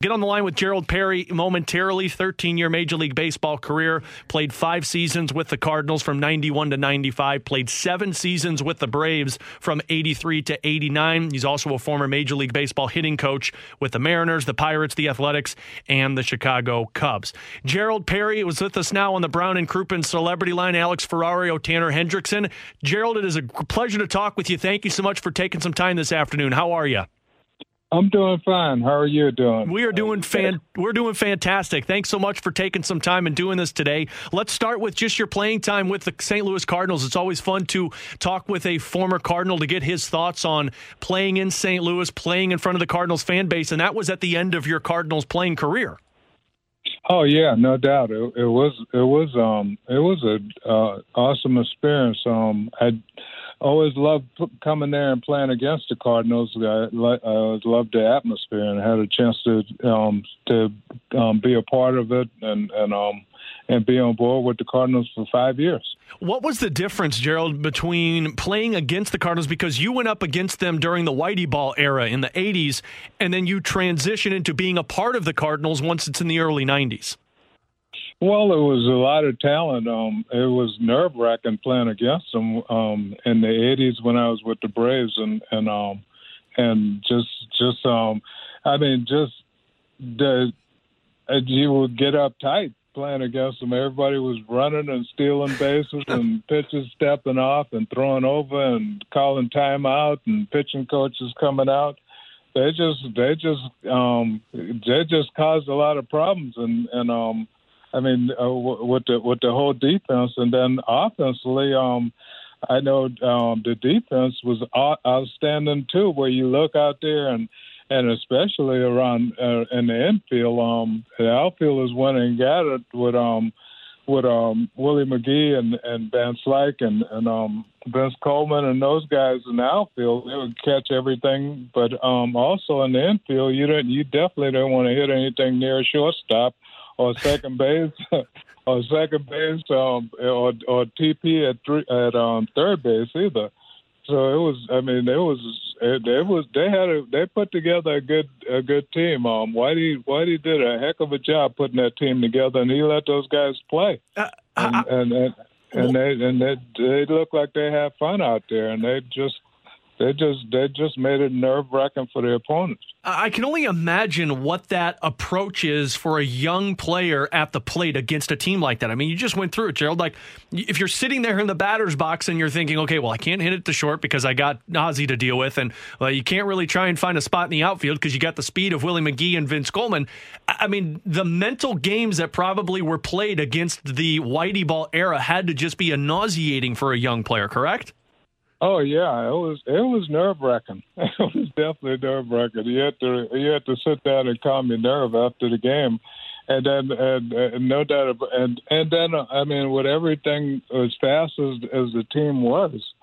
Get on the line with Gerald Perry momentarily. 13-year Major League Baseball career. Played 5 seasons with the Cardinals from 91 to 95. Played 7 seasons with the Braves from 83 to 89. He's also a former Major League Baseball hitting coach with the Mariners, the Pirates, the Athletics, and the Chicago Cubs. Gerald Perry was with us now on the Brown and Crouppen Celebrity Line. Alex Ferrario, Tanner Hendrickson. Gerald, it is a pleasure to talk with you. Thank you so much for taking some time this afternoon. How are you? I'm doing fine. How are you doing? We're doing fantastic. Thanks so much for taking some time and doing this today. Let's start with just your playing time with the St. Louis Cardinals. It's always fun to talk with a former Cardinal to get his thoughts on playing in St. Louis, playing in front of the Cardinals fan base, and that was at the end of your Cardinals playing career. Oh yeah, no doubt. It was an awesome experience. I always loved coming there and playing against the Cardinals. I loved the atmosphere and had a chance to be a part of it and be on board with the Cardinals for 5 years. What was the difference, Gerald, between playing against the Cardinals, because you went up against them during the Whitey Ball era in the 80s, and then you transition into being a part of the Cardinals once it's in the early 90s? Well, it was a lot of talent. It was nerve-wracking playing against them in the 80s when I was with the Braves, you would get up tight playing against them. Everybody was running and stealing bases and pitchers stepping off and throwing over and calling timeout and pitching coaches coming out. They just caused a lot of problems with the whole defense. And then offensively, I know the defense was outstanding too, where you look out there and especially around in the infield. The outfielders went and got it with Willie McGee and Van Slyke and Vince Coleman and those guys in the outfield. They would catch everything, but also in the infield, you definitely don't want to hit anything near a shortstop or second base, or TP at third base either. So they put together a good team. Whitey did a heck of a job putting that team together, and he let those guys play. And they look like they have fun out there, and they just made it nerve-wracking for their opponents. I can only imagine what that approach is for a young player at the plate against a team like that. I mean, you just went through it, Gerald. Like, if you're sitting there in the batter's box and you're thinking, okay, well, I can't hit it to short because I got Ozzie to deal with, and you can't really try and find a spot in the outfield because you got the speed of Willie McGee and Vince Coleman. I mean, the mental games that probably were played against the Whitey Ball era had to just be nauseating for a young player, correct? Oh yeah, it was nerve wracking. It was definitely nerve wracking. You had to sit down and calm your nerve after the game, and then with everything as fast as the team was,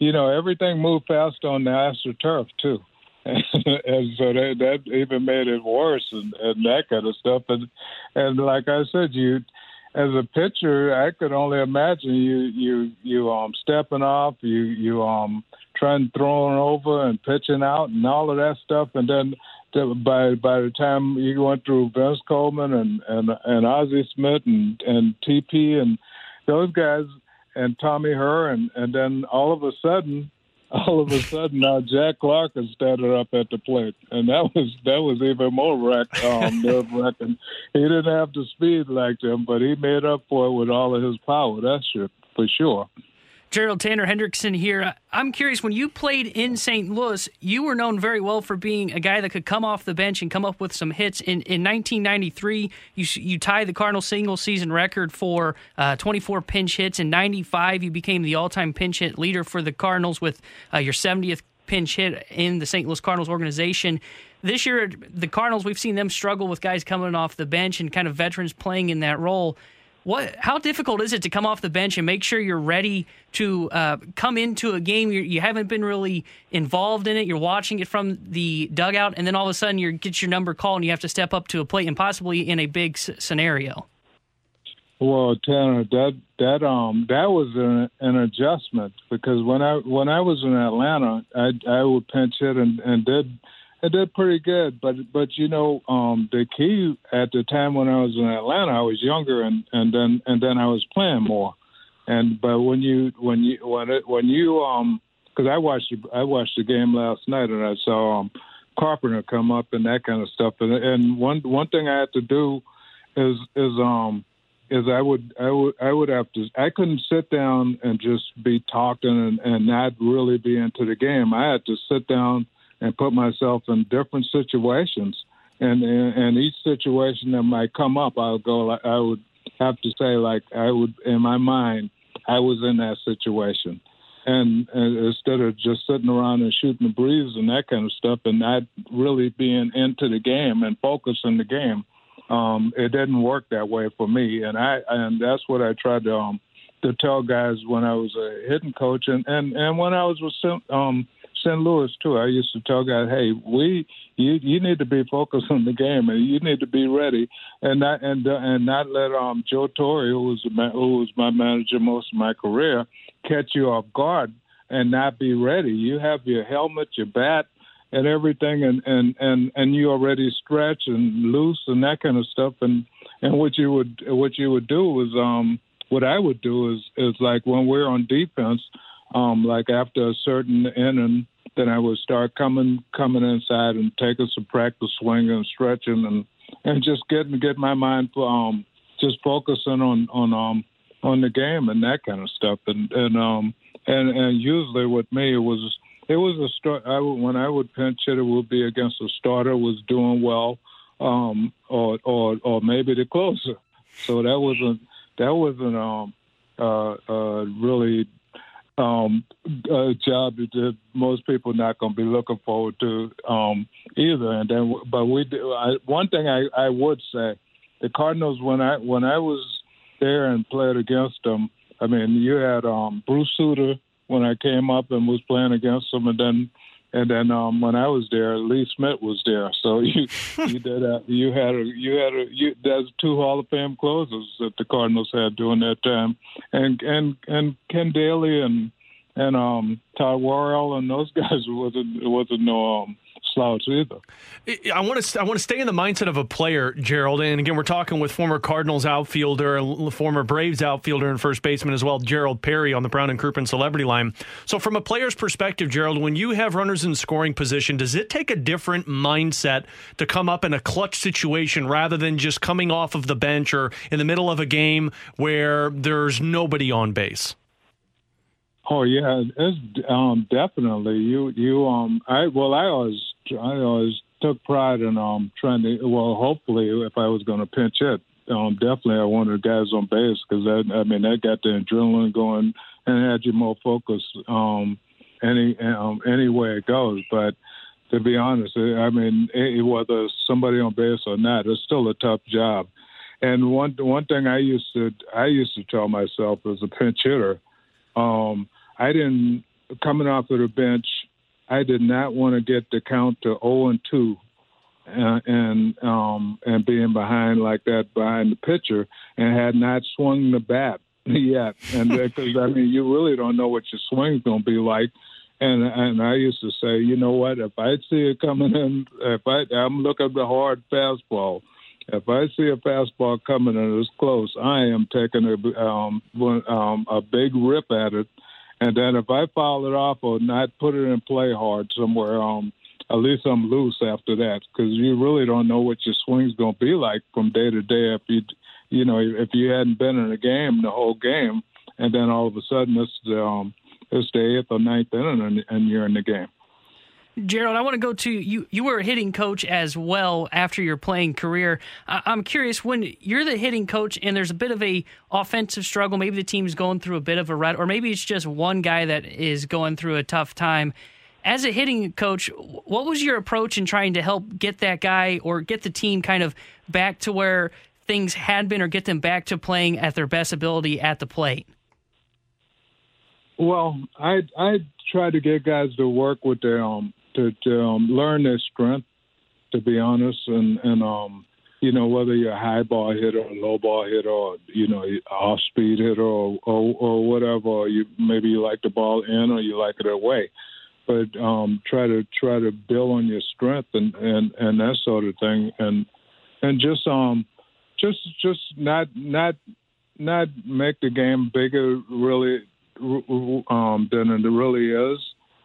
everything moved fast on the AstroTurf too, and so that even made it worse and that kind of stuff. And like I said, as a pitcher, I could only imagine you stepping off, you trying to throw over and pitching out and all of that stuff, and then by the time you went through Vince Coleman and Ozzie Smith and TP and those guys and Tommy Herr, and then all of a sudden all of a sudden now Jack Clark is standing up at the plate, and that was even more nerve-wracking. He didn't have the speed like them, but he made up for it with all of his power. That's for sure. Gerald, Tanner Hendrickson here. I'm curious, when you played in St. Louis, you were known very well for being a guy that could come off the bench and come up with some hits. In 1993, you tied the Cardinals single season record for 24 pinch hits. In 95, you became the all-time pinch hit leader for the Cardinals with your 70th pinch hit in the St. Louis Cardinals organization. This year, the Cardinals, we've seen them struggle with guys coming off the bench and kind of veterans playing in that role. How difficult is it to come off the bench and make sure you're ready to come into a game? You haven't been really involved in it. You're watching it from the dugout, and then all of a sudden you get your number called and you have to step up to a plate and possibly in a big scenario. Well, Tanner, that was an adjustment, because when I was in Atlanta, I would pinch hit and did. I did pretty good, but you know, the key at the time when I was in Atlanta, I was younger, and then I was playing more, but when you because I watched the game last night, and I saw Carpenter come up and that kind of stuff, and one thing I had to do is I would have to. I couldn't sit down and just be talking and not really be into the game. I had to sit down and put myself in different situations, and each situation that might come up, I would have to say, like, I would, in my mind, I was in that situation, and instead of just sitting around and shooting the breeze and that kind of stuff, and not really being into the game and focusing the game, it didn't work that way for me, and that's what I tried to tell guys when I was a hitting coach, and when I was with St. Louis too. I used to tell guys, "Hey, you need to be focused on the game, and you need to be ready, and not let Joe Torre, who was my manager most of my career, catch you off guard and not be ready. You have your helmet, your bat, and everything, and you already stretch and loose and that kind of stuff. And what you would do is what I would do is like when we're on defense." Like after a certain inning, then I would start coming inside and taking some practice swing and stretching and just get my mind just focusing on the game and that kind of stuff. And usually with me it was a start. When I would pinch hit, it would be against a starter was doing well, or maybe the closer. So that wasn't really. A job that most people not going to be looking forward to either. And then, but we do. One thing I would say, the Cardinals when I was there and played against them. I mean, you had Bruce Sutter when I came up and was playing against them, and then when I was there, Lee Smith was there. So there's two Hall of Fame closers that the Cardinals had during that time, and Ken Daly and Todd Worrell and those guys wasn't no slouch either. I want to stay in the mindset of a player, Gerald. And again, we're talking with former Cardinals outfielder, former Braves outfielder, and first baseman as well, Gerald Perry, on the Brown and Crouppen Celebrity Line. So, from a player's perspective, Gerald, when you have runners in scoring position, does it take a different mindset to come up in a clutch situation rather than just coming off of the bench or in the middle of a game where there's nobody on base? Oh yeah, it's definitely you. I always took pride in trying to. Well, hopefully, if I was going to pinch hit, definitely I wanted guys on base, because that got the adrenaline going and had you more focused any way it goes. But to be honest, whether somebody on base or not, it's still a tough job. And one thing I used to tell myself as a pinch hitter. Coming off of the bench, I did not want to get the count to 0-2 and being behind like that behind the pitcher and had not swung the bat yet. And because you really don't know what your swing's going to be like. And I used to say, you know what? If I see it coming in, I'm looking at the hard fastball. If I see a fastball coming and it's close, I am taking a big rip at it And then if I foul it off or not put it in play hard somewhere, at least I'm loose after that, because you really don't know what your swing's going to be like from day to day if you hadn't been in a game the whole game, and then all of a sudden it's the 8th or 9th inning and you're in the game. Gerald, I want to go to you. You were a hitting coach as well after your playing career. I'm curious, when you're the hitting coach and there's a bit of a offensive struggle, maybe the team's going through a bit of a rut, or maybe it's just one guy that is going through a tough time. As a hitting coach, what was your approach in trying to help get that guy or get the team kind of back to where things had been, or get them back to playing at their best ability at the plate? Well, I try to get guys to work with their to learn their strength, to be honest, and whether you're a high ball hitter or low ball hitter or off speed hitter or whatever, or you like the ball in or you like it away, but try to build on your strength and that sort of thing, and just not make the game bigger really than it really is.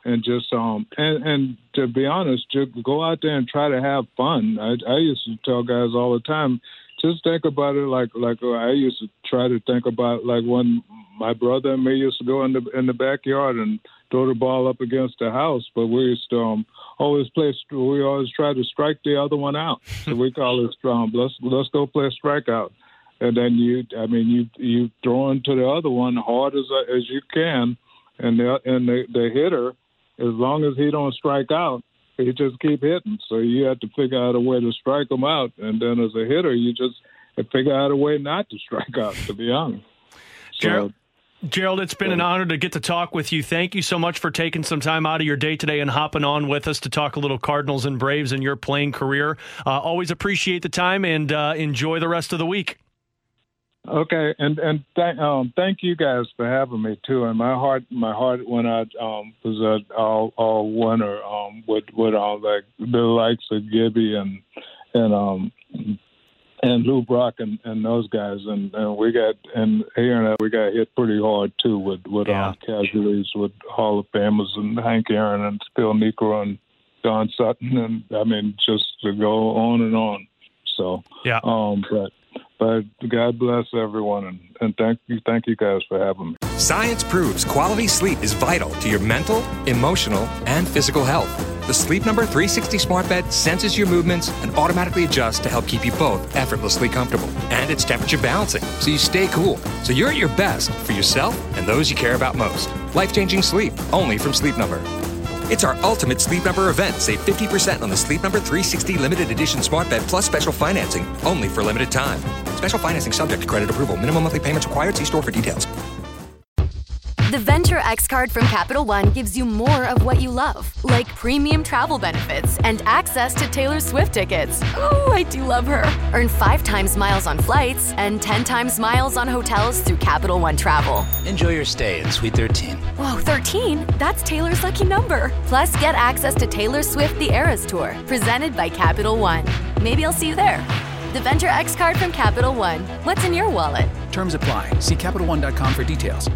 And just and to be honest, just go out there and try to have fun. I used to tell guys all the time, just think about it like I used to try to think about like when my brother and me used to go in the backyard and throw the ball up against the house. But we used to always try to strike the other one out. So we call it let's go play a strikeout. And then you throw into the other one hard as you can, and the hitter, as long as he don't strike out, he just keep hitting. So you have to figure out a way to strike him out. And then as a hitter, you just figure out a way not to strike out, to be honest. So, Gerald, it's been an honor to get to talk with you. Thank you so much for taking some time out of your day today and hopping on with us to talk a little Cardinals and Braves in your playing career. Always appreciate the time, and enjoy the rest of the week. Okay, and thank you guys for having me too. And my heart went out was all winter with all like the likes of Gibby and Lou Brock and those guys, and we got we got hit pretty hard too with casualties, with Hall of Famers and Hank Aaron and Phil Niekro and Don Sutton, and I mean just to go on and on. So yeah, But God bless everyone, and thank you guys for having me. Science proves quality sleep is vital to your mental, emotional, and physical health. The Sleep Number 360 smart bed senses your movements and automatically adjusts to help keep you both effortlessly comfortable. And it's temperature balancing, so you stay cool, so you're at your best for yourself and those you care about most. Life-changing sleep, only from Sleep Number. It's our ultimate Sleep Number event. Save 50% on the Sleep Number 360 Limited Edition Smart Bed plus special financing, only for a limited time. Special financing subject to credit approval. Minimum monthly payments required. See store for details. The Venture X Card from Capital One gives you more of what you love, like premium travel benefits and access to Taylor Swift tickets. Oh, I do love her. Earn 5 times miles on flights and 10 times miles on hotels through Capital One Travel. Enjoy your stay in Suite 13. Whoa, 13? That's Taylor's lucky number. Plus, get access to Taylor Swift The Eras Tour, presented by Capital One. Maybe I'll see you there. The Venture X Card from Capital One. What's in your wallet? Terms apply. See CapitalOne.com for details.